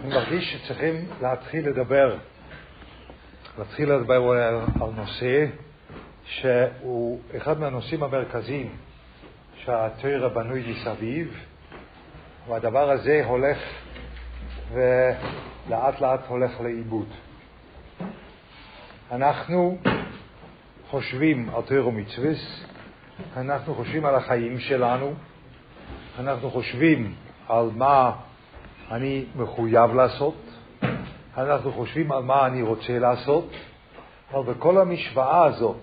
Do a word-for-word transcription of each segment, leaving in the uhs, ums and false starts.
אני מרגיש שצריכים להתחיל לדבר להתחיל לדבר על נושא שהוא אחד מהנושאים המרכזיים שהתורה בנוי מסביב, והדבר הזה הולך ולאט לאט הולך לאיבוד. אנחנו חושבים על תורה ומצוות, אנחנו חושבים על החיים שלנו, אנחנו חושבים על מה אני מחויב לעשות, אנחנו חושבים על מה אני רוצה לעשות, אבל בכל המשוואה הזאת,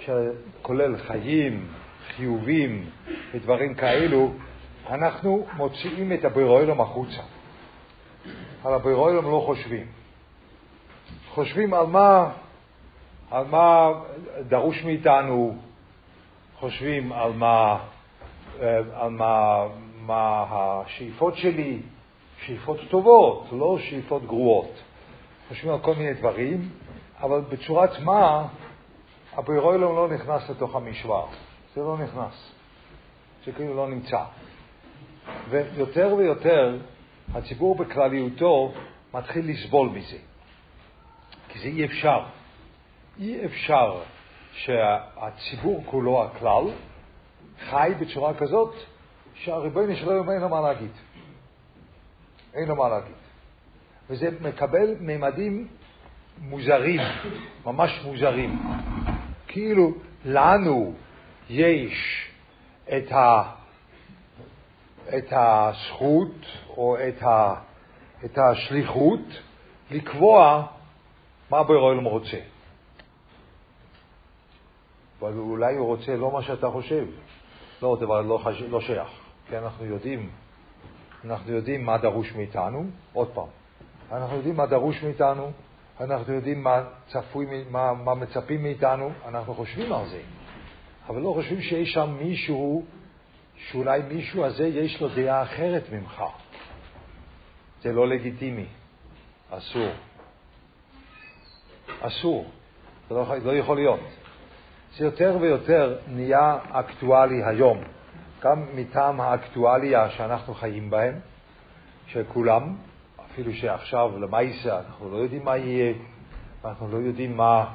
שכולל חיים, חיובים ודברים כאלו, אנחנו מוציאים את הבורא עולם החוצה. על הבורא עולם לא חושבים. חושבים על מה, על מה דרוש מאיתנו, חושבים על מה, על מה, מה השאיפות שלי, שאיפות טובות, לא שאיפות גרועות. חושבים על כל מיני דברים, אבל בצורת מה, הבורא עולם לא נכנס לתוך המשוואה. זה לא נכנס. זה כאילו לא נמצא. ויותר ויותר, הציבור בכלליותו מתחיל לסבול מזה. כי זה אי אפשר. אי אפשר שהציבור כולו, הכלל, חי בצורה כזאת שהריבונו של עולם אין לו מה להגיד. אין לו מה להגיד. וזה מקבל ממדים מוזרים, ממש מוזרים. כאילו לנו יש את ה את הזכות או את ה את השליחות לקבוע מה הבורא עולם רוצה. אבל אולי הוא רוצה לא מה שאתה חושב. לא, דבר לא, חש... לא שייך. כי אנחנו יודעים, אנחנו יודעים מה דרוש מאיתנו. עוד פעם, אנחנו יודעים מה דרוש מאיתנו, אנחנו יודעים מה, צפוי, מה, מה מצפים מאיתנו, אנחנו חושבים על זה. אבל לא חושבים שיש שם מישהו, שאולי מישהו הזה יש לו דעה אחרת ממך. זה לא לגיטימי. אסור. אסור. זה לא, לא יכול להיות. זה יותר ויותר נהיה אקטואלי היום. גם מטעם האקטואליה שאנחנו חיים בהם, של כולם, אפילו שעכשיו למעשה אנחנו לא יודעים מה יהיה, אנחנו לא יודעים מה,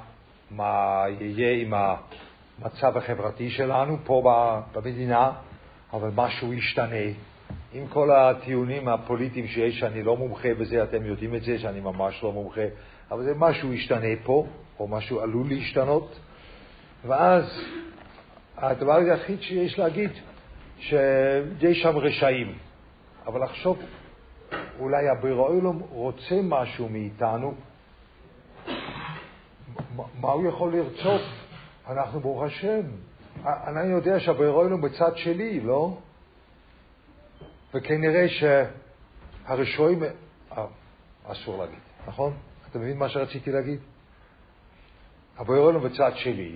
מה יהיה עם המצב החברתי שלנו פה במדינה, אבל משהו ישתנה. עם כל הטיעונים הפוליטיים שיש, שאני לא מומחה בזה, אתם יודעים את זה, שאני ממש לא מומחה, אבל זה משהו ישתנה פה, או משהו עלול להשתנות, ואז הדבר היחיד שיש להגיד, שיש שם רשעים, אבל עכשיו אולי הבורא עולם רוצה משהו מאיתנו. מה הוא יכול לרצות? אנחנו ברוך השם, אני יודע שהבורא עולם בצד שלי, לא? וכנראה שהרשעים, אסור להגיד, נכון? אתה מבין מה שרציתי להגיד? הבורא עולם בצד שלי,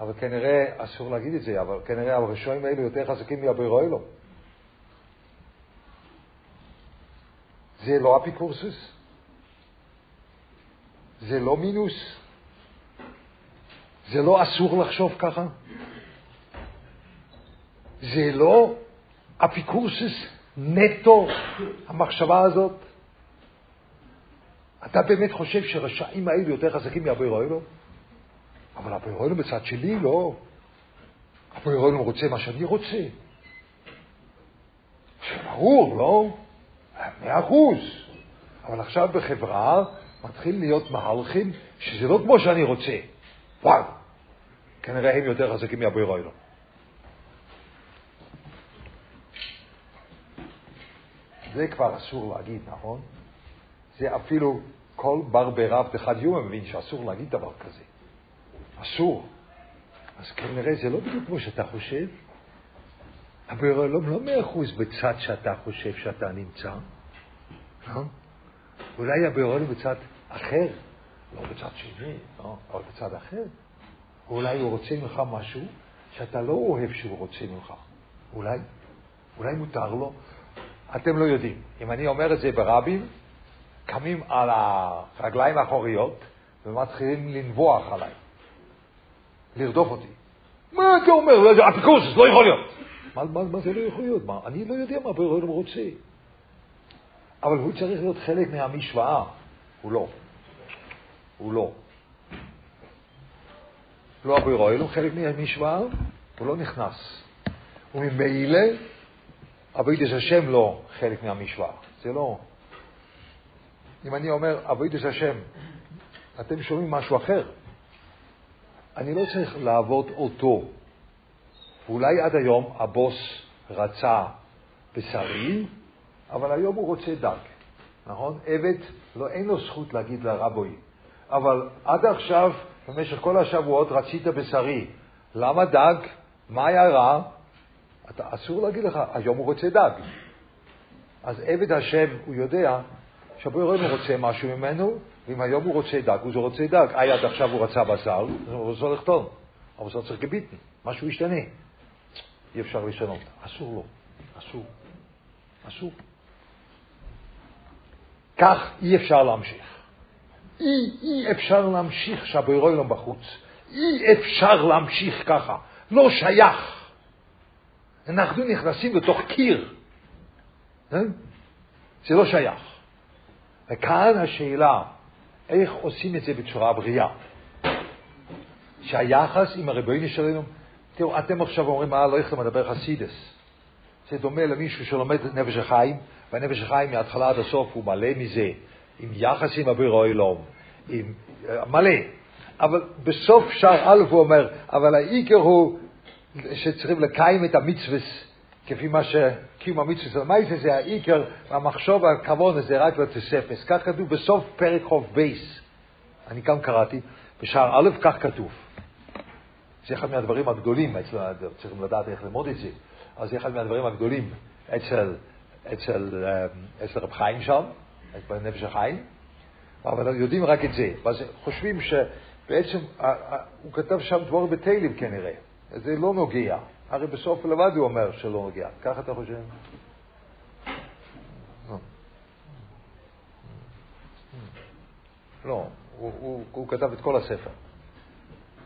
אבל כנראה אסור להגיד את זה, אבל כנראה הרשעים האלו יותר חזקים מהבורא עולם. זה לא אפיקורסוס, זה לא מינוס, זה לא אסור לחשוב ככה, זה לא אפיקורסוס נטו המחשבה הזאת. אתה באמת חושב שרשעים האלה יותר חזקים מהבורא עולם? אבל הבורא עולם בצד שלי לא. הבורא עולם רוצה מה שאני רוצה. שברור, לא? מאה אחוז. אבל עכשיו בחברה מתחיל להיות מהלכים שזה לא כמו שאני רוצה. וואו, כנראה הם יותר חזקים מהבורא עולם. זה כבר אסור להגיד, נכון? זה אפילו כל בר ברב אחד יום מבין שאסור להגיד דבר כזה. אסור. אז כנראה זה לא בדיוק כמו שאתה חושב. הבורא עולם לא מאה אחוז בצד שאתה חושב שאתה נמצא. לא? אולי הבורא עולם בצד אחר, לא בצד שני, לא? אבל בצד אחר. אולי הוא רוצה ממך משהו שאתה לא אוהב שהוא רוצה ממך. אולי, אולי מותר לו. אתם לא יודעים. אם אני אומר את זה ברבים, קמים על הרגליים האחוריות ומתחילים לנבוח עליי. לרדוף אותי. מה אתה אומר? אפיקורסוס, לא יכול להיות. מה, מה, מה זה לא יכוליות? מה? אני לא יודע מה ברור רוצה. אבל הוא צריך להיות חלק מהמשוואה. הוא לא. הוא לא. לא הברור, אלו חלק מהמשוואה, הוא לא נכנס. וממילא, אבידש השם לא חלק מהמשוואה. זה לא. אם אני אומר, אבידש השם, אתם שומעים משהו אחר. אני לא צריך לעבוד אותו. ואולי עד היום הבוס רצה בשרי, אבל היום הוא רוצה דג. נכון? עבד, לא, אין לו זכות להגיד לרבוי. אבל עד עכשיו, במשך כל השבועות, רצית בשרי. למה דג? מה היה רע? אתה, אסור להגיד לך, היום הוא רוצה דג. אז עבד השם, הוא יודע, שבו אם הוא רוצה משהו ממנו, ואם היום הוא רוצה דג, הוא רוצה דג. אי, עד עכשיו הוא רצה בשר, הוא רוצה לכתוב. אבל זה צריך גביטני. משהו ישתנה. אי אפשר לשנות. אסור לו. אסור. אסור. כך אי אפשר להמשיך. אי, אי אפשר להמשיך שהבירוי לא בחוץ. אי אפשר להמשיך ככה. לא שייך. אנחנו נכנסים לתוך קיר. זה לא שייך. וכאן השאלה, איך עושים את זה בצורה בריאה? שהיחס עם הריבונו שלנו, תראו, אתם עכשיו אומרים, אה, לא איך אתה מדבר חסידס. זה דומה למישהו שלומד את נפש החיים, והנפש החיים מההתחלה עד הסוף הוא מלא מזה, עם יחס עם הבירו אלום, עם, אה, מלא. אבל בסוף שער אלף הוא אומר, אבל העיקר הוא שצריכים לקיים את המצווס, כפי מה שקיום המצווס למעשה, זה העיקר, המחשוב הכוון הזה רק לתספס. כך כתוב בסוף פרק חוב בייס, אני כאן קראתי, בשער אלף כך כתוב. זה אחד מהדברים הגדולים, אצל, צריכים לדעת איך ללמוד את זה, אז זה אחד מהדברים הגדולים אצל, אצל, אצל רב חיים שם, אצל נפש החיים, אבל יודעים רק את זה, ואז חושבים שבעצם הוא כתב שם דבור בתהילים כנראה, זה לא נוגע, הרי בסוף לבד הוא אומר שלא נוגע, ככה אתה חושב? לא, הוא, הוא, הוא כתב את כל הספר.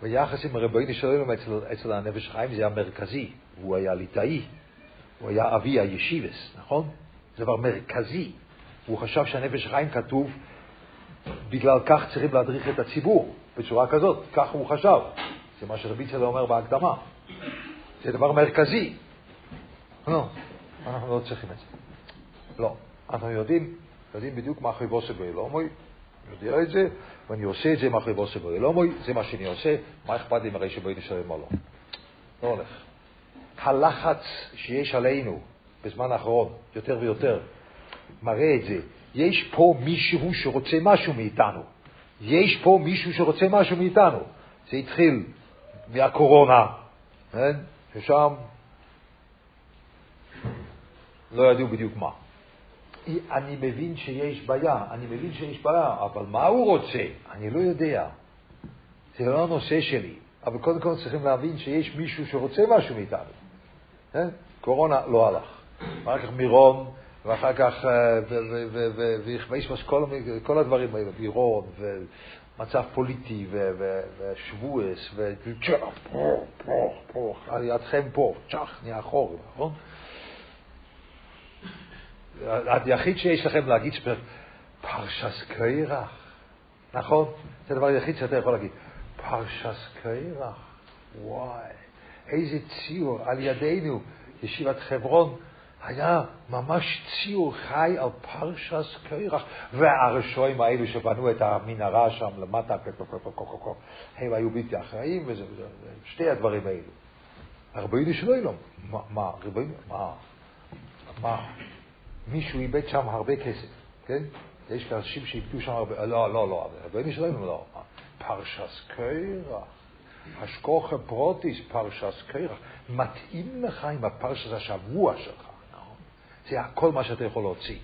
ביחס עם הרבויני שלנו אצל, אצל הנפש חיים זה היה מרכזי, והוא היה ליטאי, הוא היה אבי הישיבס, נכון? זה דבר מרכזי. הוא חשב שהנפש חיים כתוב, בגלל כך צריכים להדריך את הציבור, בצורה כזאת, כך הוא חשב. זה מה שרבי צלע אומר בהקדמה. זה דבר מרכזי. לא, אנחנו לא צריכים את זה. לא, אנחנו יודעים, יודעים בדיוק מה חייבו סבוי, לא אומרים, יודע את זה, ואני עושה את זה מה חייבו סבוי, לא אומרים, זה מה שאני עושה, מה אכפת לי מראי שבוי נשארים או לא. לא הולך. הלחץ שיש עלינו בזמן האחרון, יותר ויותר, מראה את זה. יש פה מישהו שרוצה משהו מאיתנו. יש פה מישהו שרוצה משהו מאיתנו. זה התחיל מהקורונה, ששם לא ידעו בדיוק מה. אני מבין שיש בעיה, אני מבין שיש בעיה, אבל מה הוא רוצה? אני לא יודע. זה לא הנושא שלי. אבל קודם כל צריכים להבין שיש מישהו שרוצה משהו מאיתנו. קורונה לא הלך. אחר כך מירון, ואחר כך, כל הדברים האלה, בירון, ומצב פוליטי, ושבועס, וצ'ח, פרח, פרח, פרח, עלייתכם פה, צ'ח, נאחור, נכון? היחיד שיש לכם להגיד, פרשס קרח, נכון? זה הדבר היחיד שאתה יכול להגיד, פרשס קרח, וואי, איזה ציור, על ידינו, ישיבת חברון, היה ממש ציור חי על פרשס קרח, והרשועים האלו שבנו את המנהרה שם למטה, הם היו בלתי אחראים, וזה שתי הדברים האלו. הרבוינו שלא אלו, מה, מה, רבוינו, מה, מה, מישהו איבד שם הרבה כסף, כן? יש כאנשים שאיבדו שם הרבה, לא, לא, לא, הרבוינו שלא אלו, לא, פרשס קרח. השכוח הפרוטיס, פרשס קרח, מתאים לך עם הפרשס השבוע שלך. זה הכל מה שאתה יכול להוציא.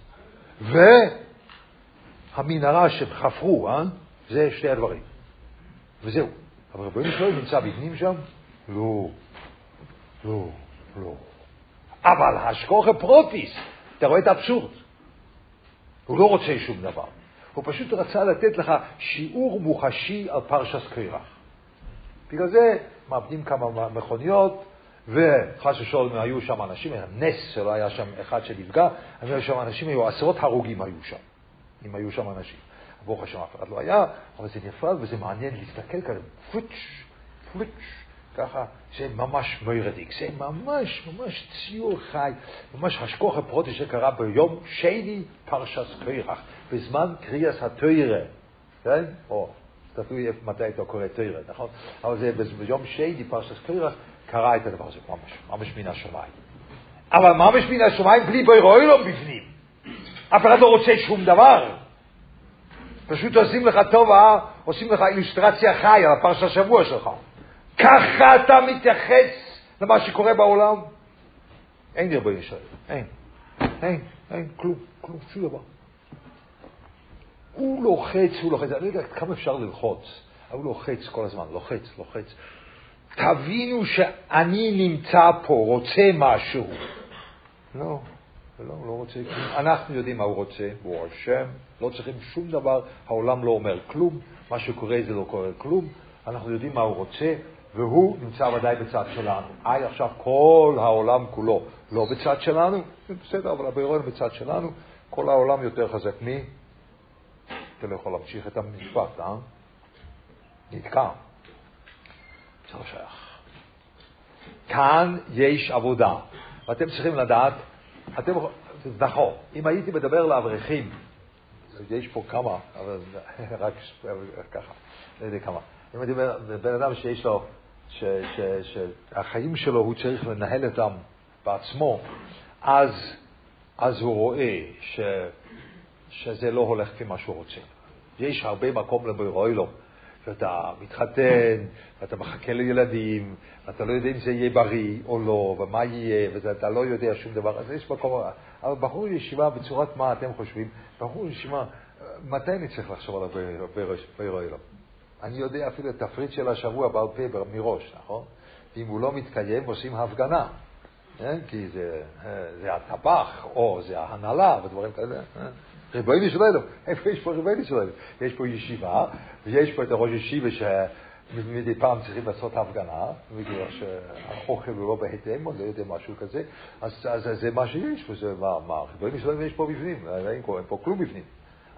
והמנהרה שחפרו, אה? זה שתי הדברים. וזהו. אבל רבוינו שלא נמצא בפנים שם? לא. לא. לא. אבל השכוח הפרוטיס, אתה רואה את האבסורד. הוא לא רוצה שום דבר. הוא פשוט רצה לתת לך שיעור מוחשי על פרשס קרח. בגלל זה, מאבדים כמה מכוניות, וחש השול היו שם אנשים, נס שלא היה שם אחד שנפגע, אבל היו שם אנשים, היו עשרות הרוגים היו שם, אם היו שם אנשים. ברוך השם אף אחד לא היה, אבל זה נפרד וזה מעניין להסתכל כאלה, פוץ', פוץ', ככה, זה ממש מוירדיק, זה ממש, ממש ציור חי, ממש השכוח הפרוטי שקרה ביום שני פרשס קרח, בזמן קריאס התוירה, כן? או, תתלוי מתי אתה קורא תוירה, נכון? אבל זה ביום שני פרשס קרח, קרה את הדבר הזה, ממש, ממש מן השמיים. אבל ממש מן השמיים בלי בירוי לא בפנים. אף אחד לא רוצה שום דבר. פשוט עושים לך טובה, עושים לך אילוסטרציה חי על הפרשה שבוע שלך. ככה אתה מתייחס למה שקורה בעולם? אין דרבה ישראל. אין. אין. אין. כלום. כלום. שום דבר. הוא לוחץ, הוא לוחץ. אני יודע כמה אפשר ללחוץ. הוא לוחץ כל הזמן. לוחץ, לוחץ. תבינו שאני נמצא פה, רוצה משהו. לא. לא, לא רוצה. אנחנו יודעים מה הוא רוצה. הוא השם. לא צריכים שום דבר. העולם לא אומר כלום. מה שקורה זה לא קורה כלום. אנחנו יודעים מה הוא רוצה, והוא נמצא ודאי בצד שלנו. אי עכשיו כל העולם כולו לא בצד שלנו, בסדר, אבל הבירון בצד שלנו, כל העולם יותר חזק מי? אתה לא יכול להמשיך את המשפט, אה? נתקע. זה לא שייך. כאן יש עבודה. ואתם צריכים לדעת, אתם, נכון, אם הייתי מדבר לאברכים, יש פה כמה, אבל רק ככה, לא יודע כמה. אם אני בן אדם שיש לו, שהחיים שלו הוא צריך לנהל אתם בעצמו, אז, אז הוא רואה ש, שזה לא הולך כמה שהוא רוצה. יש הרבה מקום לברואי לו, שאתה מתחתן, ואתה מחכה לילדים, ואתה לא יודע אם זה יהיה בריא או לא, ומה יהיה, ואתה לא יודע שום דבר, אז יש מקום. אבל בחור ישיבה, בצורת מה אתם חושבים, בחור ישיבה, מתי אני צריך לחשוב על הברואי לו? אני יודע אפילו את תפריט של השבוע בעל פה מראש, נכון? אם הוא לא מתקיים, עושים הפגנה. כי זה, זה הטבח, או זה ההנהלה, ודברים כזה. ריבוני שלנו. איפה יש פה ריבוני שלנו? יש פה ישיבה, ויש פה את הראש ישיבה שמדי פעם צריכים לעשות הפגנה, בגלל שהאוכל לא בהתאם, או לא יודע משהו כזה. אז, אז זה מה שיש, וזה מה, מה. ריבוני שלנו יש פה בפנים, אין פה, אין פה כלום בפנים.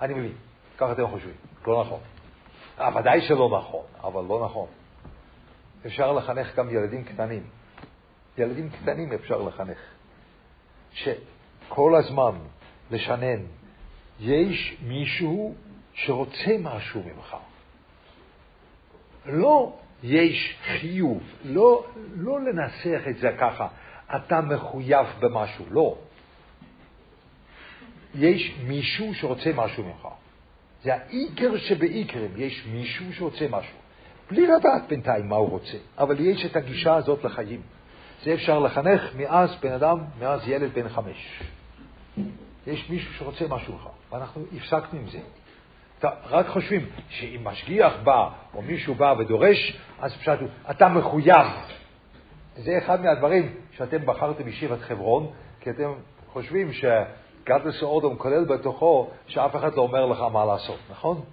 אני מבין. ככה אתם חושבים. לא נכון. ודאי שלא נכון, אבל לא נכון. אפשר לחנך גם ילדים קטנים. ילדים קטנים אפשר לחנך. שכל הזמן לשנן, יש מישהו שרוצה משהו ממך. לא יש חיוב, לא, לא לנסח את זה ככה. אתה מחויב במשהו, לא. יש מישהו שרוצה משהו ממך. זה העיקר שבעיקרים, יש מישהו שרוצה משהו. בלי לדעת בינתיים מה הוא רוצה, אבל יש את הגישה הזאת לחיים. זה אפשר לחנך מאז בן אדם, מאז ילד בן חמש. יש מישהו שרוצה משהו לך, ואנחנו הפסקנו עם זה. רק חושבים שאם משגיח בא, או מישהו בא ודורש, אז פשוט אתה מחויב. זה אחד מהדברים שאתם בחרתם ישיבת חברון, כי אתם חושבים ש... גדלס האודם כולל בתוכו שאף אחד לא אומר לך מה לעשות, נכון?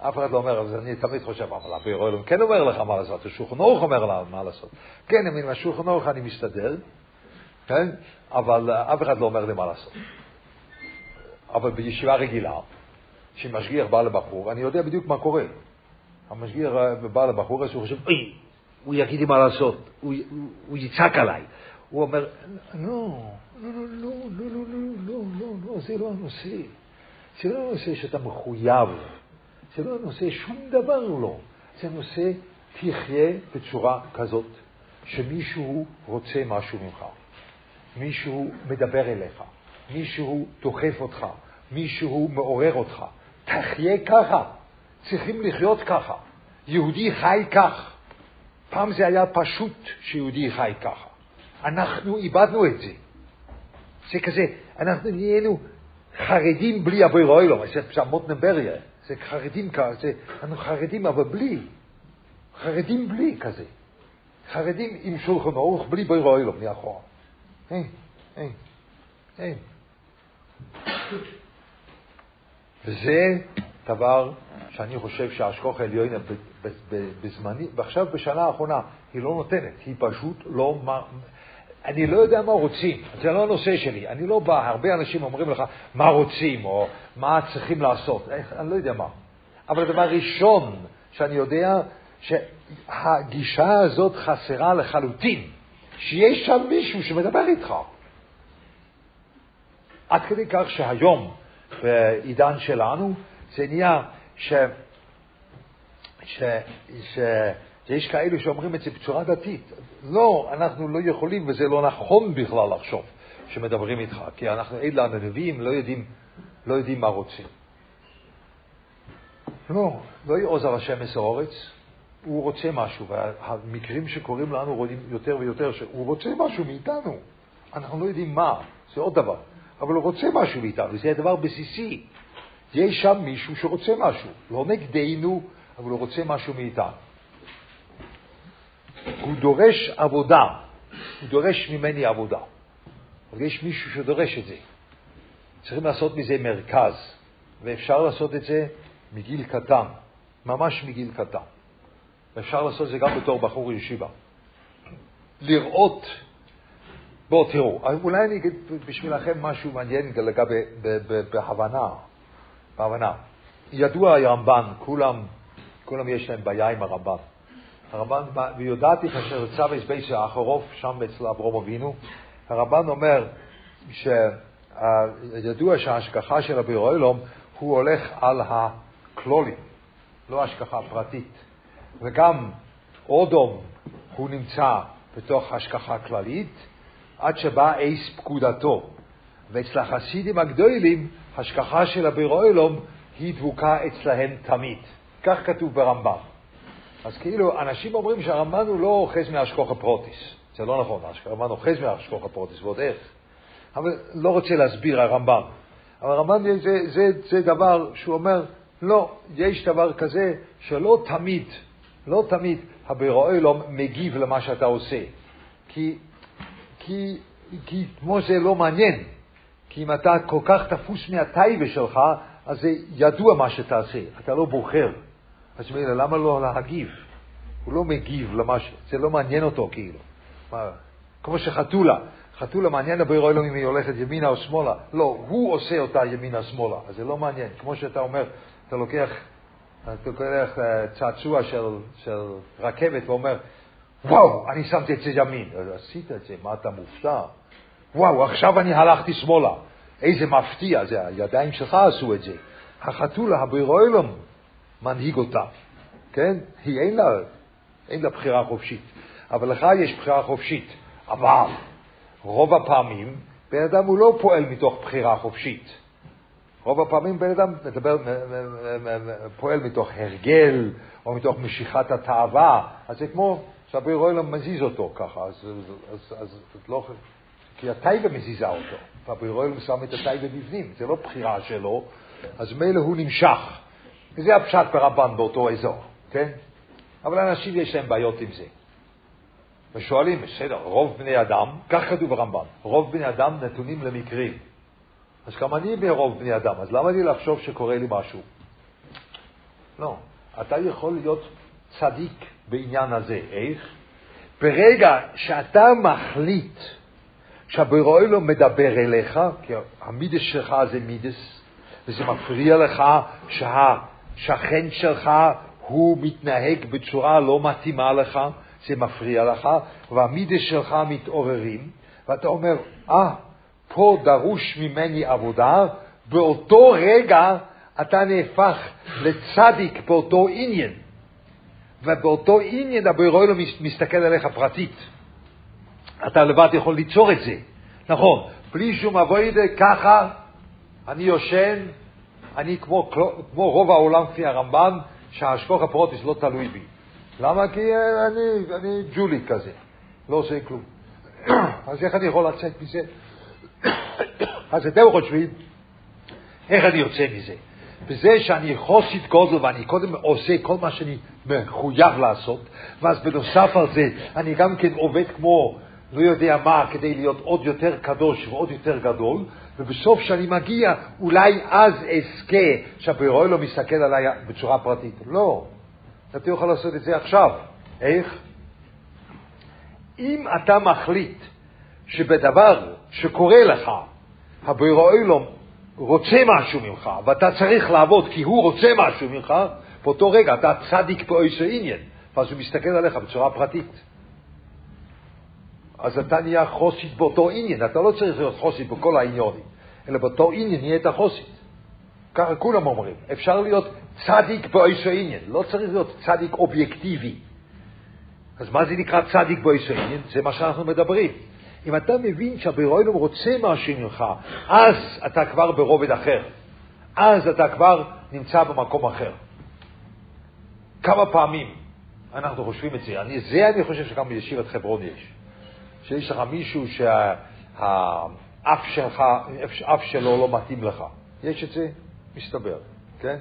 אף אחד לא אומר, אז אני תמיד חושב, אבל הבירולם כן אומר לך מה לעשות, השולחן ערוך אומר לך מה לעשות. כן, עם השולחן ערוך אני מסתדר, כן? אבל אף אחד לא אומר לי מה לעשות. אבל בישיבה רגילה, שמשגיח בא לבחור, אני יודע בדיוק מה קורה. המשגיח בא לבחור, אז הוא חושב, אי, הוא יגיד לי מה לעשות, הוא, הוא, הוא יצעק עליי. הוא אומר, לא, לא, לא, לא, לא, לא, לא, לא, זה לא הנושא. זה לא הנושא שאתה מחויב. זה לא הנושא, שום דבר לא. זה הנושא, תחיה בצורה כזאת, שמישהו רוצה משהו ממך. מישהו מדבר אליך. מישהו דוחף אותך. מישהו מעורר אותך. תחיה ככה. צריכים לחיות ככה. יהודי חי כך. פעם זה היה פשוט שיהודי חי ככה. אנחנו איבדנו את זה. זה כזה, אנחנו נהיינו חרדים בלי הבירוי לו, זה פשעמות נמבריה, זה חרדים כזה, אנחנו חרדים אבל בלי, חרדים בלי כזה, חרדים עם שולחן ארוך בלי בירוי לו, מאחורה. אין, אין, אין. וזה דבר שאני חושב שהשכוח העליון בזמני, ועכשיו בשנה האחרונה היא לא נותנת, היא פשוט לא, אני לא יודע מה רוצים, זה לא הנושא שלי, אני לא בא, הרבה אנשים אומרים לך מה רוצים או מה צריכים לעשות, אני לא יודע מה. אבל הדבר הראשון שאני יודע שהגישה הזאת חסרה לחלוטין, שיש שם מישהו שמדבר איתך. עד כדי כך שהיום בעידן שלנו זה נהיה ש... ש... ש... שיש כאלו שאומרים את זה בצורה דתית. לא, אנחנו לא יכולים, וזה לא נכון בכלל לחשוב שמדברים איתך, כי אנחנו עד לנביאים, לא יודעים, לא יודעים מה רוצים. לא, לא יעוזר השם מסורץ, הוא רוצה משהו, והמקרים שקוראים לנו רואים יותר ויותר שהוא רוצה משהו מאיתנו, אנחנו לא יודעים מה, זה עוד דבר, אבל הוא רוצה משהו מאיתנו, זה הדבר בסיסי. יש שם מישהו שרוצה משהו, לא נגדנו, אבל הוא רוצה משהו מאיתנו. הוא דורש עבודה, הוא דורש ממני עבודה, אבל יש מישהו שדורש את זה. צריכים לעשות מזה מרכז, ואפשר לעשות את זה מגיל קטן, ממש מגיל קטן. אפשר לעשות את זה גם בתור בחור ישיבה. לראות, בואו תראו, אולי אני אגיד בשבילכם משהו מעניין לגבי בהבנה. בהבנה. ידוע הרמב"ן, כולם, כולם יש להם בעיה עם הרמב"ן. הרמב"ן, ויודעתי כאשר צו הסבייס האחרוף, שם אצל אברהם אבינו, הרמב"ן אומר שידוע שההשגחה של רבי ירואלום, הוא הולך על הכלולים, לא השגחה פרטית. וגם אודום הוא נמצא בתוך השגחה כללית, עד שבא איס פקודתו. ואצל החסידים הגדולים, השגחה של רבי ירואלום היא דבוקה אצלהם תמיד. כך כתוב ברמב"ן. אז כאילו אנשים אומרים שהרמב"ן הוא לא אוחז מהשכוח הפרוטיס. זה לא נכון, הרמב"ן אוחז מהשכוח הפרוטיס, ועוד איך. אבל לא רוצה להסביר הרמב"ן. אבל הרמב"ן זה, זה, זה, זה דבר שהוא אומר, לא, יש דבר כזה שלא תמיד, לא תמיד הרבי ירואלום מגיב למה שאתה עושה. כי, כי, כי כמו זה לא מעניין. כי אם אתה כל כך תפוס מהטייבה שלך, אז זה ידוע מה שתעשה. אתה לא בוחר. אז מילה, למה לא להגיב? הוא לא מגיב למה ש... זה לא מעניין אותו כאילו. מה... כמו שחתולה. חתולה מעניין רבי ירואלום אם היא הולכת ימינה או שמאלה. לא, הוא עושה אותה ימינה שמאלה. אז זה לא מעניין. כמו שאתה אומר, אתה לוקח, אתה לוקח צעצוע של, של רכבת ואומר, וואו, אני שמתי את זה ימין. אז עשית את זה, מה אתה מופתע? וואו, עכשיו אני הלכתי שמאלה. איזה מפתיע זה, הידיים שלך עשו את זה. החתולה, רבי ירואלום, מנהיג אותה. כן? היא אין לה, אין לה בחירה חופשית. אבל לך יש בחירה חופשית. אבל רוב הפעמים בן אדם הוא לא פועל מתוך בחירה חופשית. רוב הפעמים בן אדם מדבר, פועל מתוך הרגל או מתוך משיכת התאווה. אז זה כמו שרבי ירואלום מזיז אותו ככה. אז, אז, אז, אז לא... כי הטייבה מזיזה אותו. רבי ירואלום שם את הטייבה בפנים. זה לא בחירה שלו. אז מילא הוא נמשך. זה הפשט ברמב"ן באותו אזור, כן? אבל אנשים יש להם בעיות עם זה. ושואלים, בסדר, רוב בני אדם, כך כתוב ברמב"ן, רוב בני אדם נתונים למקרים. אז גם אני ברוב בני אדם, אז למה לי לחשוב שקורה לי משהו? לא, אתה יכול להיות צדיק בעניין הזה, איך? ברגע שאתה מחליט שרבי ירואלום מדבר אליך, כי המידס שלך זה מידס, וזה מפריע לך שהשכן שלך הוא מתנהג בצורה לא מתאימה לך, זה מפריע לך, והמידות שלך מתעוררים, ואתה אומר, אה, פה דרוש ממני עבודה, באותו רגע אתה נהפך לצדיק באותו עניין, ובאותו עניין הרבי ירואלום מסתכל עליך פרטית. אתה לבד יכול ליצור את זה, נכון, בלי שום עבודה ככה, אני יושן, אני כמו, כמו רוב העולם כפי הרמב"ן, שהשכוח הפרוטיס לא תלוי בי. למה? כי אני, אני ג'ולי כזה, לא עושה כלום. אז איך אני יכול לצאת מזה? אז אתם חושבים, איך אני יוצא מזה? בזה שאני חוסית גודל ואני קודם עושה כל מה שאני מחויב לעשות, ואז בנוסף על זה אני גם כן עובד כמו לא יודע מה, כדי להיות עוד יותר קדוש ועוד יותר גדול, ובסוף שאני מגיע, אולי אז אזכה שהבורא לא מסתכל עליי בצורה פרטית. לא, אתה יכול לעשות את זה עכשיו. איך? אם אתה מחליט שבדבר שקורה לך, הבורא לא רוצה משהו ממך, ואתה צריך לעבוד כי הוא רוצה משהו ממך, באותו רגע אתה צדיק פועיס עניין, ואז הוא מסתכל עליך בצורה פרטית. אז אתה נהיה חוסית באותו עניין, אתה לא צריך להיות חוסית בכל העניונים, אלא באותו עניין נהיה את החוסית. ככה כולם אומרים, אפשר להיות צדיק באיזו עניין, לא צריך להיות צדיק אובייקטיבי. אז מה זה נקרא צדיק באיזו עניין? זה מה שאנחנו מדברים. אם אתה מבין שהבורא רוצה משהו ממך, אז אתה כבר ברובד אחר, אז אתה כבר נמצא במקום אחר. כמה פעמים אנחנו חושבים את זה, אני, זה אני חושב שגם בישיבת חברון יש. שיש לך מישהו שהאף שלך, אף שלו לא מתאים לך. יש את זה? מסתבר, כן?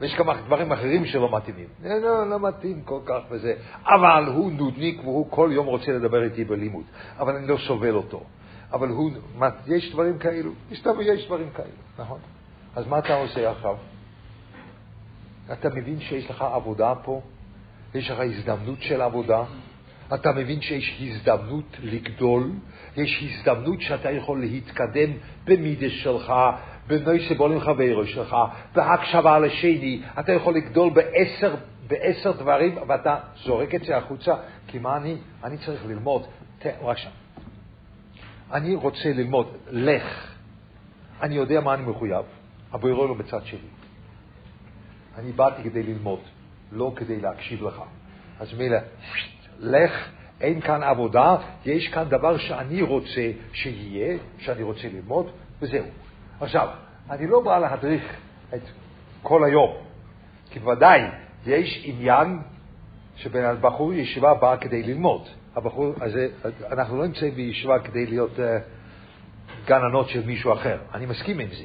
ויש כמה דברים אחרים שלא מתאימים. לא, לא מתאים כל כך וזה. אבל הוא נודניק והוא כל יום רוצה לדבר איתי בלימוד. אבל אני לא סובל אותו. אבל הוא, יש דברים כאלו? מסתבר, יש דברים כאלו, נכון? אז מה אתה עושה עכשיו? אתה מבין שיש לך עבודה פה? יש לך הזדמנות של עבודה? אתה מבין שיש הזדמנות לגדול, יש הזדמנות שאתה יכול להתקדם במידה שלך, בנוי שבולים חברו שלך, בהקשבה לשני, אתה יכול לגדול בעשר, בעשר דברים, ואתה זורק את זה החוצה, כי מה אני? אני צריך ללמוד. רשם. אני רוצה ללמוד, לך. אני יודע מה אני מחויב, הבורא לא בצד שלי. אני באתי כדי ללמוד, לא כדי להקשיב לך. אז מילה... לך, אין כאן עבודה, יש כאן דבר שאני רוצה שיהיה, שאני רוצה ללמוד, וזהו. עכשיו, אני לא בא להדריך את כל היום, כי בוודאי יש עניין שבין הבחור ישיבה בא כדי ללמוד. הבחור הזה, אנחנו לא נמצאים בישיבה כדי להיות uh, גננות של מישהו אחר, אני מסכים עם זה.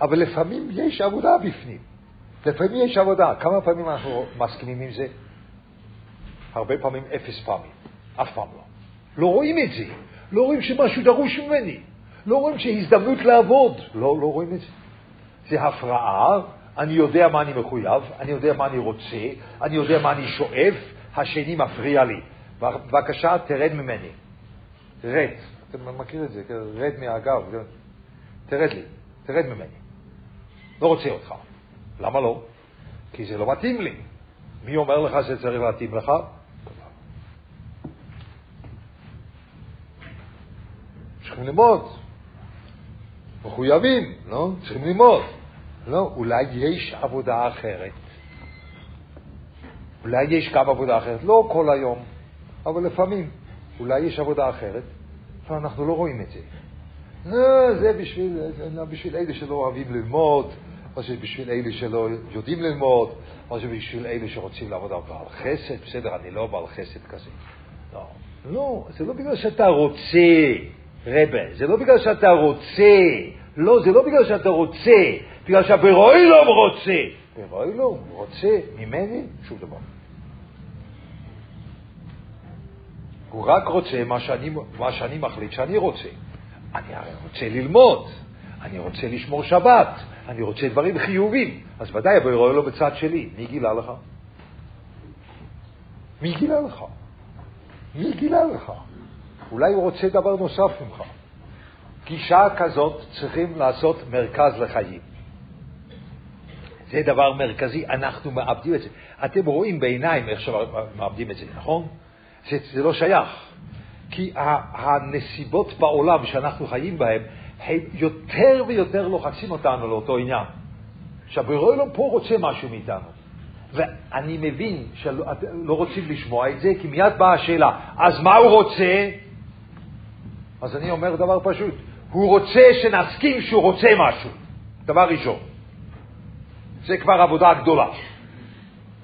אבל לפעמים יש עבודה בפנים, לפעמים יש עבודה. כמה פעמים אנחנו מסכימים עם זה? הרבה פעמים, אפס פעמים, אף פעם לא. לא רואים את זה, לא רואים שמשהו דרוש ממני, לא רואים שהזדמנות לעבוד, לא, לא רואים את זה. זה הפרעה, אני יודע מה אני מחויב, אני יודע מה אני רוצה, אני יודע מה אני שואף, השני מפריע לי. בבקשה, תרד ממני. תרד, אתם מכיר את זה, תרד מהגב, תרד לי, תרד ממני. לא רוצה אותך. למה לא? כי זה לא מתאים לי. מי אומר לך שצריך להתאים לך? צריכים ללמוד, מחויבים, לא? צריכים ללמוד, לא? אולי יש עבודה אחרת, אולי יש גם עבודה אחרת, לא כל היום, אבל לפעמים, אולי יש עבודה אחרת, אבל אנחנו לא רואים את זה. לא, זה בשביל, בשביל אלה שלא אוהבים ללמוד, או שבשביל אלה שלא יודעים ללמוד, או שבשביל אלה שרוצים לעבוד על בעל חסד. בסדר, אני לא בעל חסד כזה. לא, לא, זה לא בגלל שאתה רוצה, רבא, זה לא בגלל שאתה רוצה, לא, זה לא בגלל שאתה רוצה, בגלל שהבורא לא רוצה. הבורא לא רוצה ממני שום דבר. הוא רק רוצה מה שאני, מה שאני מחליט שאני רוצה. אני רוצה ללמוד, אני רוצה לשמור שבת, אני רוצה דברים חיובים. אז ודאי הבורא לא בצד שלי. מי גילה לך? מי גילה לך? מי גילה לך? אולי הוא רוצה דבר נוסף ממך. גישה כזאת צריכים לעשות מרכז לחיים. זה דבר מרכזי, אנחנו מאבדים את זה. אתם רואים בעיניים איך שמאבדים את זה, נכון? זה, זה לא שייך. כי הנסיבות בעולם שאנחנו חיים בהם, הם יותר ויותר לוחצים אותנו לאותו עניין. שהבורא לא פה רוצה משהו מאיתנו. ואני מבין שלא לא רוצים לשמוע את זה, כי מיד באה השאלה, אז מה הוא רוצה? אז אני אומר דבר פשוט. הוא רוצה שנסכים שהוא רוצה משהו. דבר ראשון. זה כבר עבודה גדולה.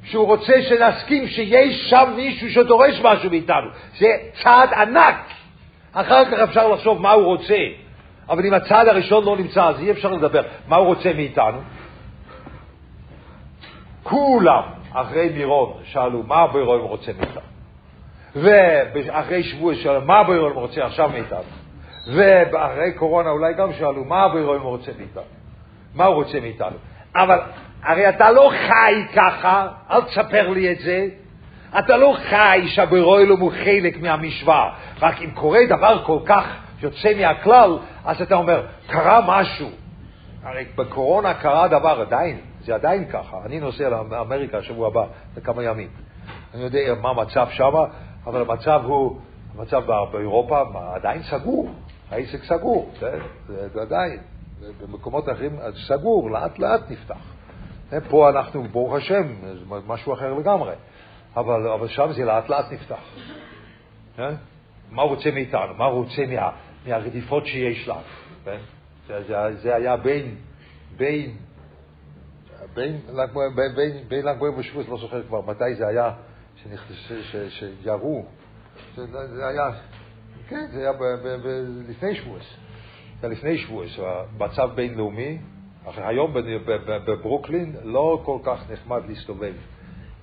שהוא רוצה שנסכים שיש שם מישהו שדורש משהו מאיתנו. זה צעד ענק. אחר כך אפשר לחשוב מה הוא רוצה. אבל אם הצעד הראשון לא נמצא, אז אי אפשר לדבר. מה הוא רוצה מאיתנו? כולם אחרי מירון שאלו, מה הבורא רוצה מאיתנו? ואחרי שבוע שאלו, מה הבוירול מרצה עכשיו מאיתנו? ואחרי קורונה אולי גם שאלו, מה הבוירול מרצה מאיתנו? מה הוא רוצה מאיתנו? אבל הרי אתה לא חי ככה, אל תספר לי את זה. אתה לא חי שהבוירול הוא חלק מהמשוואה. רק אם קורה דבר כל כך יוצא מהכלל, אז אתה אומר, קרה משהו. הרי בקורונה קרה דבר עדיין, זה עדיין ככה. אני נוסע לאמריקה השבוע הבא, לכמה ימים. אני יודע מה המצב שם, אבל המצב הוא, המצב באירופה עדיין סגור, העסק סגור, זה, זה, זה עדיין. במקומות אחרים סגור, לאט לאט נפתח. פה אנחנו, ברוך השם, זה משהו אחר לגמרי. אבל, אבל שם זה לאט לאט נפתח. מה רוצה מאיתנו? מה רוצה מה, מהרדיפות שיש לנו? זה, זה, זה היה בין, בין, בין, בין, בין, בין לגבוהים ושבוס, לא זוכר כבר מתי זה היה שירו, זה היה, כן, זה היה לפני שבוס, זה לפני שבוס, המצב בינלאומי, היום בברוקלין לא כל כך נחמד להסתובב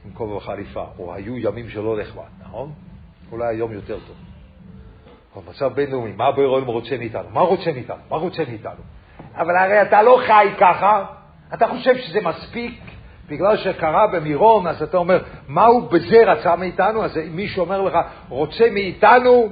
עם כובע וחליפה, או היו ימים שלא נחמד, נכון? אולי היום יותר טוב. המצב בינלאומי, מה הבורא רוצה מאיתנו? מה רוצה מאיתנו? מה רוצה מאיתנו? אבל הרי אתה לא חי ככה, אתה חושב שזה מספיק, בגלל שקרה במירון, אז אתה אומר, מה הוא בזה רצה מאיתנו? אז מישהו אומר לך, רוצה מאיתנו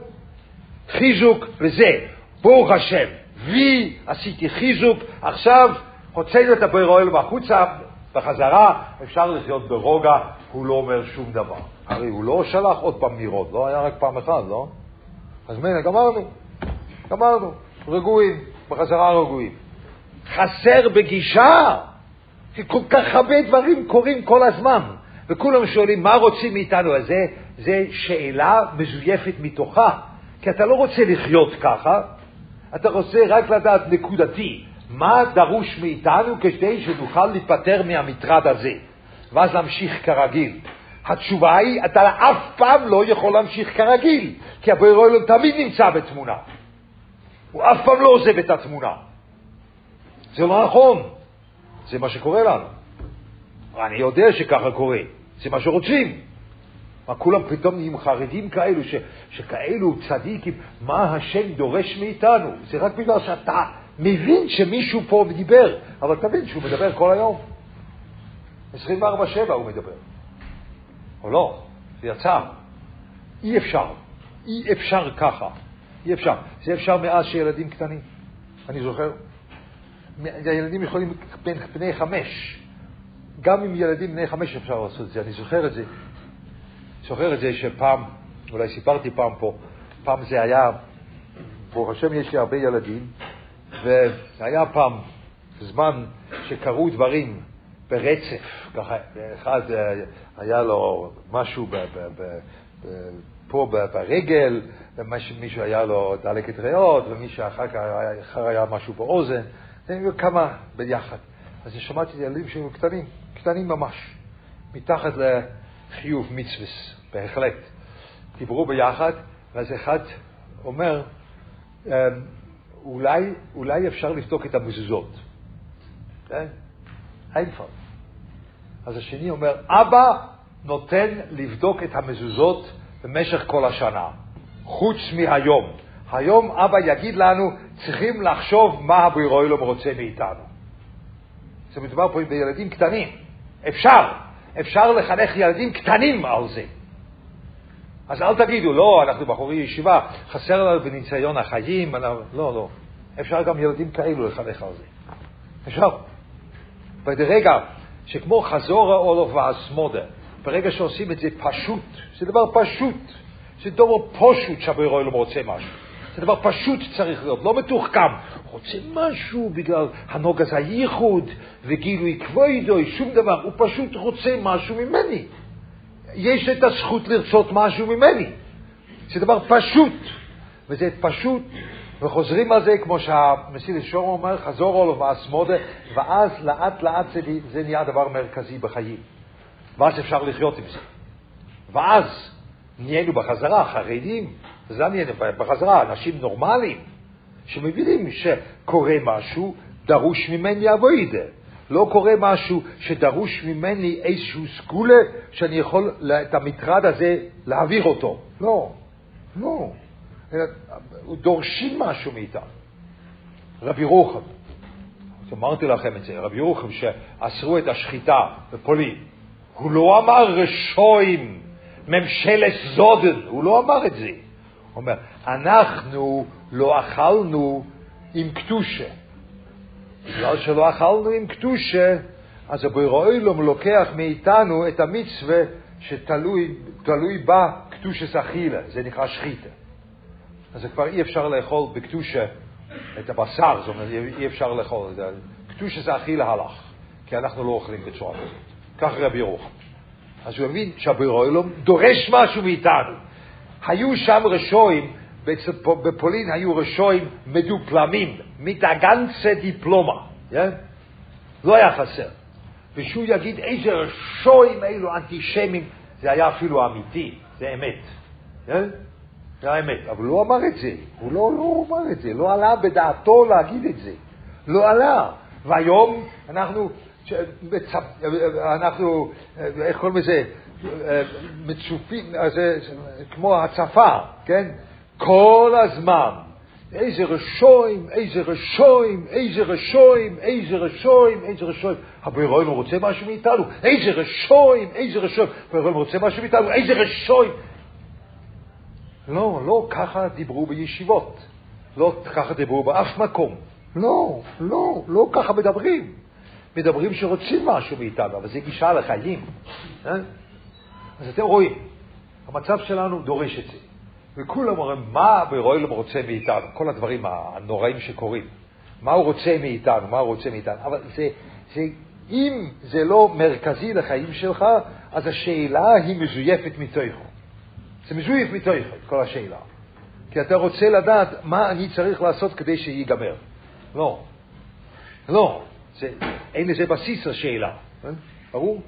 חיזוק לזה. ברוך השם, וי עשיתי חיזוק, עכשיו הוצאנו את הבורא בחוצה, בחזרה, אפשר לחיות ברוגע, הוא לא אומר שום דבר. הרי הוא לא שלח עוד פעם מירון, לא היה רק פעם אחת, לא? אז מנה, גמרנו, גמרנו, רגועים, בחזרה רגועים. חסר בגישה, כי כל כך הרבה דברים קורים כל הזמן, וכולם שואלים מה רוצים מאיתנו, אז זה, זה שאלה מזויפת מתוכה, כי אתה לא רוצה לחיות ככה, אתה רוצה רק לדעת נקודתי, מה דרוש מאיתנו כדי שנוכל להיפטר מהמטרד הזה, ואז להמשיך כרגיל. התשובה היא, אתה אף פעם לא יכול להמשיך כרגיל, כי הבורא תמיד נמצא בתמונה. הוא אף פעם לא עוזב את התמונה. זה לא נכון. זה מה שקורה לנו. אני יודע שככה קורה. זה מה שרוצים. מה, כולם פתאום נהיים חרדים כאלו, ש, שכאלו צדיקים, מה השם דורש מאיתנו? זה רק בגלל שאתה מבין שמישהו פה מדבר, אבל תבין שהוא מדבר כל היום. עשרים וארבע שבע הוא מדבר. או לא, זה יצא. אי אפשר. אי אפשר ככה. אי אפשר. זה אפשר מאז שילדים קטנים. אני זוכר. הילדים יכולים בין בני חמש. גם עם ילדים בני חמש אפשר לעשות את זה. אני זוכר את זה. זוכר את זה שפעם, אולי סיפרתי פעם פה, פעם זה היה, ברוך השם יש לי הרבה ילדים, והיה פעם זמן שקרו דברים ברצף. ככה, אחד היה לו משהו ב, ב, ב, ב, פה ב, ברגל, ומישהו היה לו דלקת ריאות, ומישהו אחר כך היה משהו באוזן. הם היו כמה ביחד. אז שמעתי את ילדים שהיו קטנים, קטנים ממש, מתחת לחיוב מצווס, בהחלט. דיברו ביחד, ואז אחד אומר, אולי, אולי אפשר לבדוק את המזוזות. כן? אין פעם. אז השני אומר, אבא נותן לבדוק את המזוזות במשך כל השנה, חוץ מהיום. היום אבא יגיד לנו, צריכים לחשוב מה הבורא רוצה מאיתנו. זה מדובר פה בילדים קטנים. אפשר. אפשר לחנך ילדים קטנים על זה. אז אל תגידו, לא, אנחנו בחורי ישיבה, חסר לנו בניסיון החיים. לא, לא. אפשר גם ילדים כאלו לחנך על זה. אפשר. ברגע שכמו חזורה אולו והסמודה, ברגע שעושים את זה פשוט, זה דבר פשוט. זה דבר פשוט שהבורא רוצה משהו. זה דבר פשוט צריך להיות, לא מתוחכם. רוצה משהו בגלל הנוגע זה ייחוד, וגילוי כבודו, שום דבר. הוא פשוט רוצה משהו ממני. יש את הזכות לרצות משהו ממני. זה דבר פשוט. וזה פשוט. וחוזרים על זה, כמו שהמסיל שור אומר, חזור עולו ואסמודה, ואז לאט לאט זה, זה נהיה דבר מרכזי בחיים. ואז אפשר לחיות עם זה. ואז נהיינו בחזרה חרדים. זה נהיה בחזרה, אנשים נורמליים שמבינים שקורה משהו, דרוש ממני עבודה. לא קורה משהו שדרוש ממני איזשהו סגולה שאני יכול את המטרד הזה להעביר אותו. לא, לא. דורשים משהו מאיתנו. רבי ירוחם, אמרתי לכם את זה, רבי ירוחם שאסרו את השחיטה בפולין, הוא לא אמר רשויים, ממשלת זודן, הוא לא אמר את זה. הוא אומר, אנחנו לא אכלנו עם קטושה. בגלל שלא אכלנו עם קטושה, אז הבורא עולם לוקח מאיתנו את המצווה שתלוי בה קטושת אכילה, זה נקרא שחיטה. אז כבר אי אפשר לאכול בקטושה את הבשר, זאת אומרת, אי אפשר לאכול. קטושת אכילה הלך, כי אנחנו לא אוכלים בצורה כזאת. כך רבי ירוחם. אז הוא מבין שהבורא עולם דורש משהו מאיתנו. היו שם רשויים, בפולין היו רשויים מדופלמים, מתאגנצה דיפלומה, לא היה חסר. ושהוא יגיד איזה רשויים אלו אנטישמים, זה היה אפילו אמיתי, זה אמת, זה האמת, אבל הוא אמר את זה, הוא לא אמר את זה, לא עלה בדעתו להגיד את זה, לא עלה. והיום אנחנו, אנחנו, איך קוראים לזה, מצופים, זה כמו הצפה, כן? כל הזמן. איזה רשויים, איזה רשויים, איזה רשויים, איזה רשויים, איזה רשויים. הבורא עולם רוצה משהו מאיתנו. איזה רשויים, איזה רשויים. הבורא עולם רוצה משהו מאיתנו. איזה רשויים. לא, לא ככה דיברו בישיבות. לא ככה דיברו באף מקום. לא, לא, לא ככה מדברים. מדברים שרוצים משהו מאיתנו, אבל זה גישה לחיים. אז אתם רואים, המצב שלנו דורש את זה. וכולם אומרים, מה הבורא עולם רוצה מאיתנו? כל הדברים הנוראים שקורים. מה הוא רוצה מאיתנו? מה הוא רוצה מאיתנו? אבל זה, זה, אם זה לא מרכזי לחיים שלך, אז השאלה היא מזויפת מתוכו. זה מזויף מתוכו, כל השאלה. כי אתה רוצה לדעת מה אני צריך לעשות כדי שיגמר. לא. לא. זה, אין לזה בסיס השאלה. ברור?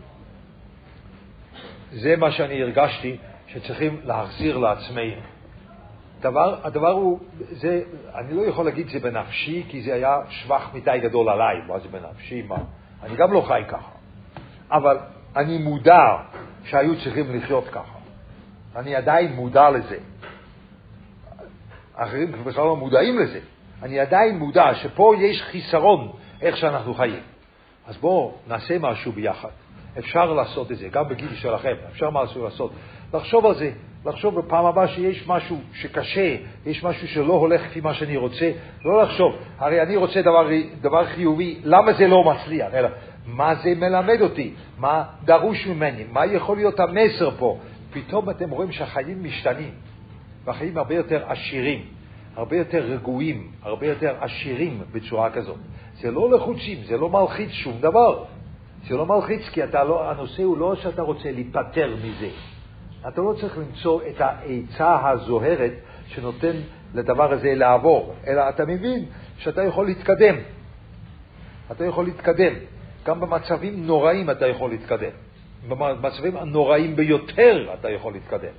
זה מה שאני הרגשתי שצריכים להחזיר לעצמנו. דבר, הדבר הוא, זה, אני לא יכול להגיד זה בנפשי, כי זה היה שבח מדי גדול עליי. מה זה בנפשי? מה? אני גם לא חי ככה. אבל אני מודע שהיו צריכים לחיות ככה. אני עדיין מודע לזה. אחרים בכלל לא מודעים לזה. אני עדיין מודע שפה יש חיסרון איך שאנחנו חיים. אז בואו נעשה משהו ביחד. אפשר לעשות את זה, גם בגיל שלכם, אפשר משהו לעשות. לחשוב על זה, לחשוב בפעם הבאה שיש משהו שקשה, יש משהו שלא הולך כפי מה שאני רוצה, לא לחשוב, הרי אני רוצה דבר, דבר חיובי, למה זה לא מצליח? אלא, מה זה מלמד אותי? מה דרוש ממני? מה יכול להיות המסר פה? פתאום אתם רואים שהחיים משתנים, והחיים הרבה יותר עשירים, הרבה יותר רגועים, הרבה יותר עשירים בצורה כזאת. זה לא לחוצים, זה לא מלחיץ שום דבר. זה לא מלחיץ, כי אתה לא, הנושא הוא לא שאתה רוצה להיפטר מזה. אתה לא צריך למצוא את העיצה הזוהרת שנותן לדבר הזה לעבור, אלא אתה מבין שאתה יכול להתקדם. אתה יכול להתקדם. גם במצבים נוראים אתה יכול להתקדם. במצבים הנוראים ביותר אתה יכול להתקדם.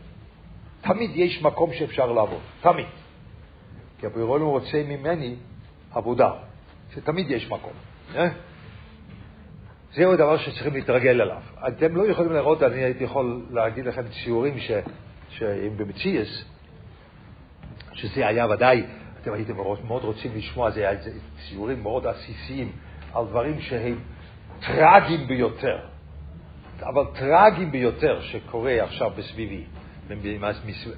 תמיד יש מקום שאפשר לעבור. תמיד. כי הבורא רוצה ממני עבודה. שתמיד יש מקום. אה? זהו דבר שצריכים להתרגל עליו. אתם לא יכולים לראות, אני הייתי יכול להגיד לכם ציורים ש... שהם במציאס, שזה היה ודאי, אתם הייתם מאוד רוצים לשמוע, זה היה ציורים מאוד עסיסיים, על דברים שהם טרגיים ביותר, אבל טרגיים ביותר שקורה עכשיו בסביבי,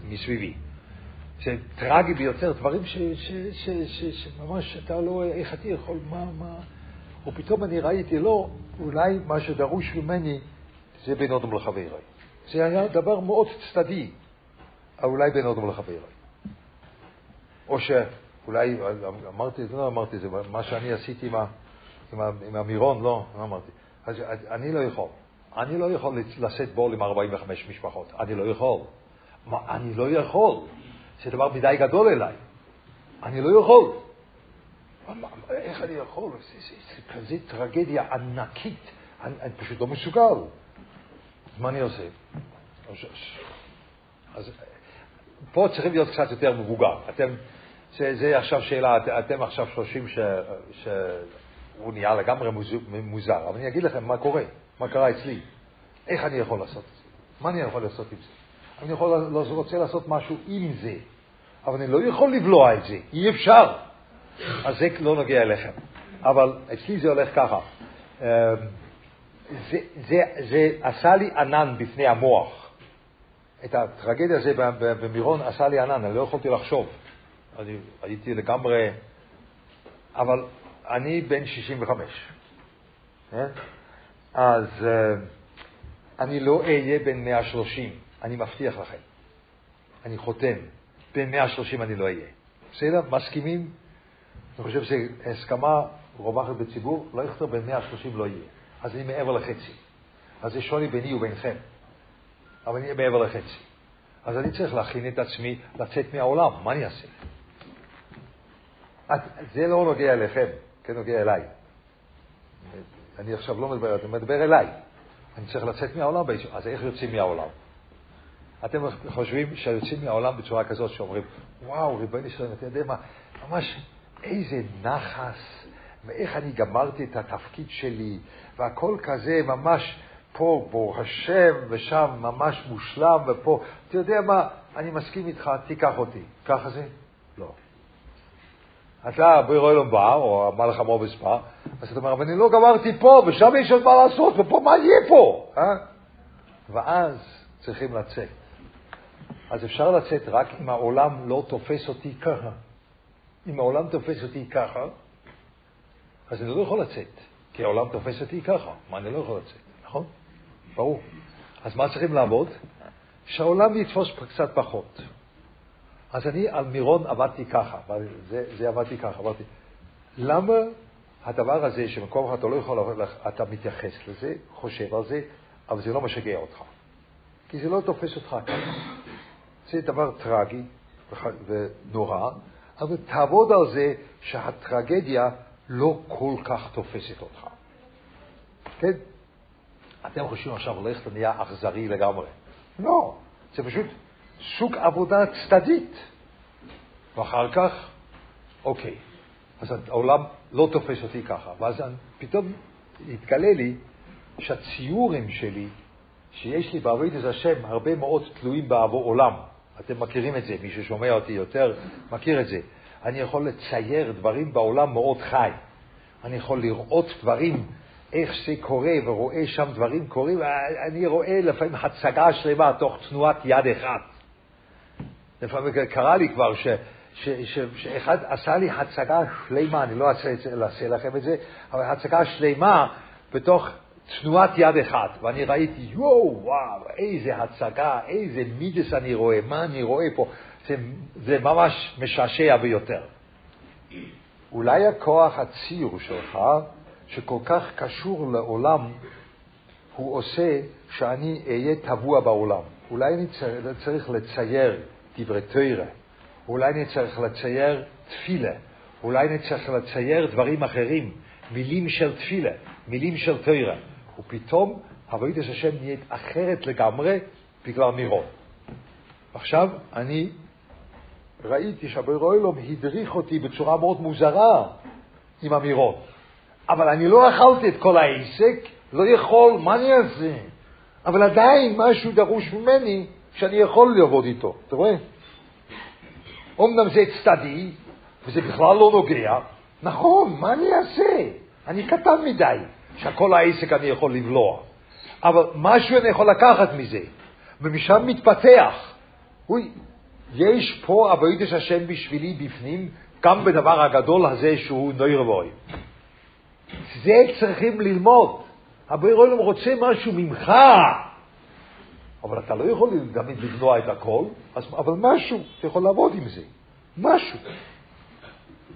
מסביבי. זה טרגי ביותר, דברים ש... ש... ש... ש... שממש אתה לא... איך אתה יכול, מה, מה... ופתאום אני ראיתי, לא, אולי מה שדרוש ממני זה בין אדם לחברי. זה היה דבר מאוד צדדי, אולי בין אדם לחברי. או שאולי, אמרתי, לא אמרתי, זה מה שאני עשיתי עם, עם, עם המירון, לא, לא אמרתי. אז אני לא יכול. אני לא יכול לשאת בול עם ארבעים וחמש משפחות. אני לא יכול. מה, אני לא יכול. זה דבר מדי גדול אליי. אני לא יכול. איך אני יכול? זה טרגדיה ענקית, אני פשוט לא מסוגל. מה אני עושה? אז פה צריכים להיות קצת יותר מבוגר. זה עכשיו שאלה, אתם עכשיו שלושים הוא נהיה לגמרי מוזר, אבל אני אגיד לכם מה קורה, מה קרה אצלי. איך אני יכול לעשות את זה? מה אני יכול לעשות עם זה? אני יכול, לא רוצה לעשות משהו עם זה, אבל אני לא יכול לבלוע את זה, אי אפשר. אז זה לא נוגע אליכם. אבל אצלי זה הולך ככה. זה, זה, זה עשה לי ענן בפני המוח. את הטרגדיה הזה במירון עשה לי ענן, אני לא יכולתי לחשוב. אני הייתי לגמרי... אבל אני בן שישים וחמש. אז אני לא אהיה בן מאה ושלושים, אני מבטיח לכם. אני חותם. בן מאה ושלושים אני לא אהיה. בסדר? מסכימים? אני חושב שהסכמה רווחת בציבור, לא יחתר בן מאה ושלושים לא יהיה. אז אני מעבר לחצי. אז זה שוני ביני וביניכם. אבל אני מעבר לחצי. אז אני צריך להכין את עצמי לצאת מהעולם. מה אני אעשה? את, זה לא נוגע אליכם, כן נוגע אליי. אני עכשיו לא מדבר, אני מדבר אליי. אני צריך לצאת מהעולם, אז איך יוצאים מהעולם? אתם חושבים שיוצאים מהעולם בצורה כזאת שאומרים, וואו, ריבון ישראל, אתה יודע מה, ממש איזה נחס, ואיך אני גמרתי את התפקיד שלי, והכל כזה ממש פה, בו השם, ושם ממש מושלם, ופה, אתה יודע מה, אני מסכים איתך, תיקח אותי. ככה זה? לא. אתה ברואי לא בא, או מה לך מובס בא, אז אתה אומר, אבל אני לא גמרתי פה, ושם יש עוד מה לעשות, ופה מה יהיה פה? אה? ואז צריכים לצאת. אז אפשר לצאת רק אם העולם לא תופס אותי ככה. אם העולם תופס אותי ככה, אז אני לא יכול לצאת, כי העולם תופס אותי ככה. מה אני לא יכול לצאת, נכון? ברור. אז מה צריכים לעבוד? שהעולם יתפוס קצת פחות. אז אני על מירון עבדתי ככה, זה, זה עבדתי ככה, עבדתי. למה הדבר הזה שמקום אתה לא יכול, אתה מתייחס לזה, חושב על זה, אבל זה לא משגע אותך. כי זה לא תופס אותך ככה. זה דבר טרגי ונורא, אבל תעבוד על זה שהטרגדיה לא כל כך תופסת אותך. כן? אתם חושבים עכשיו הולך לנהיה אכזרי לגמרי. לא, זה פשוט... שוק עבודה צדדית. ואחר כך, אוקיי, אז העולם לא תופס אותי ככה. ואז פתאום התגלה לי שהציורים שלי, שיש לי בעבודת את השם, הרבה מאוד תלויים בעבור עולם. אתם מכירים את זה, מי ששומע אותי יותר מכיר את זה. אני יכול לצייר דברים בעולם מאוד חי. אני יכול לראות דברים, איך זה קורה, ורואה שם דברים קורים. אני רואה לפעמים הצגה שלמה תוך תנועת יד אחת. לפעמים קרה לי כבר ש, ש, ש, שאחד עשה לי הצגה שלמה, אני לא אעשה לכם את זה, אבל הצגה שלמה בתוך תנועת יד אחת, ואני ראיתי, יואו, וואו, איזה הצגה, איזה מידס אני רואה, מה אני רואה פה, זה, זה ממש משעשע ביותר. אולי הכוח הציור שלך, שכל כך קשור לעולם, הוא עושה שאני אהיה טבוע בעולם. אולי אני צריך לצייר דברי תורה, אולי אני צריך לצייר תפילה, אולי אני צריך לצייר דברים אחרים, מילים של תפילה, מילים של תורה, ופתאום עבודת השם נהיית אחרת לגמרי בגלל מירון. עכשיו אני ראיתי שהבורא עולם הדריך אותי בצורה מאוד מוזרה עם המירון, אבל אני לא אכלתי את כל העסק, לא יכול, מה אני אעשה? אבל עדיין משהו דרוש ממני שאני יכול לעבוד איתו, אתה רואה? אומנם זה צדדי, וזה בכלל לא נוגע, נכון, מה אני אעשה? אני קטן מדי, שכל העסק אני יכול לבלוע, אבל משהו אני יכול לקחת מזה, ומשם מתפתח. אוי, יש פה עבודת השם בשבילי בפנים, גם בדבר הגדול הזה שהוא נויר בוי. זה צריכים ללמוד. הבורא עולם רוצה משהו ממך, אבל אתה לא יכול גם לבנוע את הכל, אז, אבל משהו, אתה יכול לעבוד עם זה. משהו.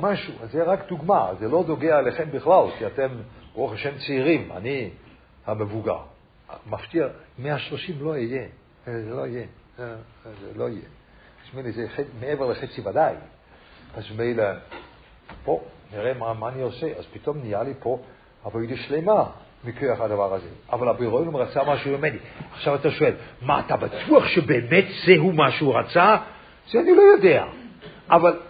משהו. אז זה רק דוגמה, זה לא נוגע עליכם בכלל, כי אתם, ברוך השם, צעירים, אני המבוגר. מבטיח, מאה ושלושים לא יהיה. זה לא יהיה. זה לא יהיה. אז מילה, זה מעבר לחצי ודאי. אז מילה, פה, נראה מה, מה אני עושה. אז פתאום נהיה לי פה עבודה שלמה. מכוח הדבר הזה. אבל הבורא עולם רצה משהו ממני. עכשיו אתה שואל, מה אתה בטוח שבאמת זהו מה שהוא רצה? זה אני לא יודע. אבל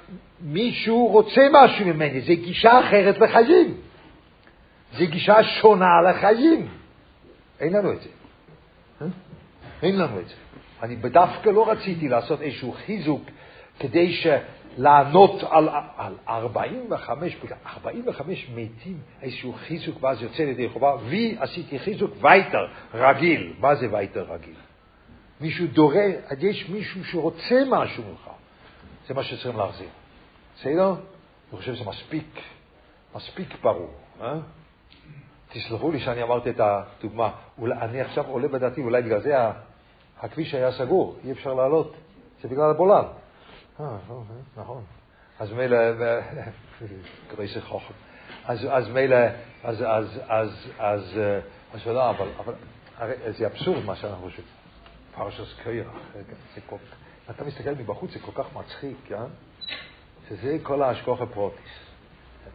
מישהו רוצה משהו ממני, זה גישה אחרת לחיים. זה גישה שונה לחיים. אין לנו את זה. אין לנו את זה. אני בדווקא לא רציתי לעשות איזשהו חיזוק כדי שלענות על, על ארבעים וחמש, ארבעים וחמש מתים איזשהו חיזוק ואז יוצא לידי חובה, ועשיתי חיזוק וייטר רגיל. מה זה וייטר רגיל? מישהו דורא, יש מישהו שרוצה משהו ממך. זה מה שצריכים להחזיר. בסדר? אני חושב שזה מספיק, מספיק ברור. אה? תסלחו לי שאני אמרתי את הדוגמה. אולי, אני עכשיו עולה בדעתי, אולי בגלל זה הכביש היה סגור, אי אפשר לעלות. זה בגלל הבולל. אה, נכון. אז מילא, גרייסי חוכם. אז מילא, אז, אז, אז, אז, אז, לא, אבל, אבל, זה אבסורד מה שאנחנו חושבים. פרשס קרח, זה כל כך, אתה מסתכל מבחוץ, זה כל כך מצחיק, כן? שזה כל ההשכוח הפרוטיס.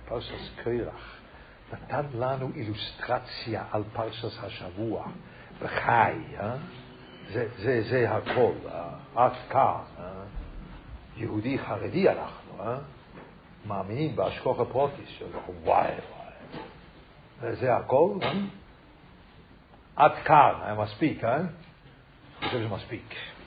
פרשס קרח נתן לנו אילוסטרציה על פרשס השבוע, בחי, אה? זה, זה, זה הכל, עד כאן, יהודי חרדי אנחנו, אה? מאמינים בהשכוח הפרוטיס, שאנחנו וואי וואי. וזה הכל, אה? עד כאן, מספיק, אה? זה מספיק.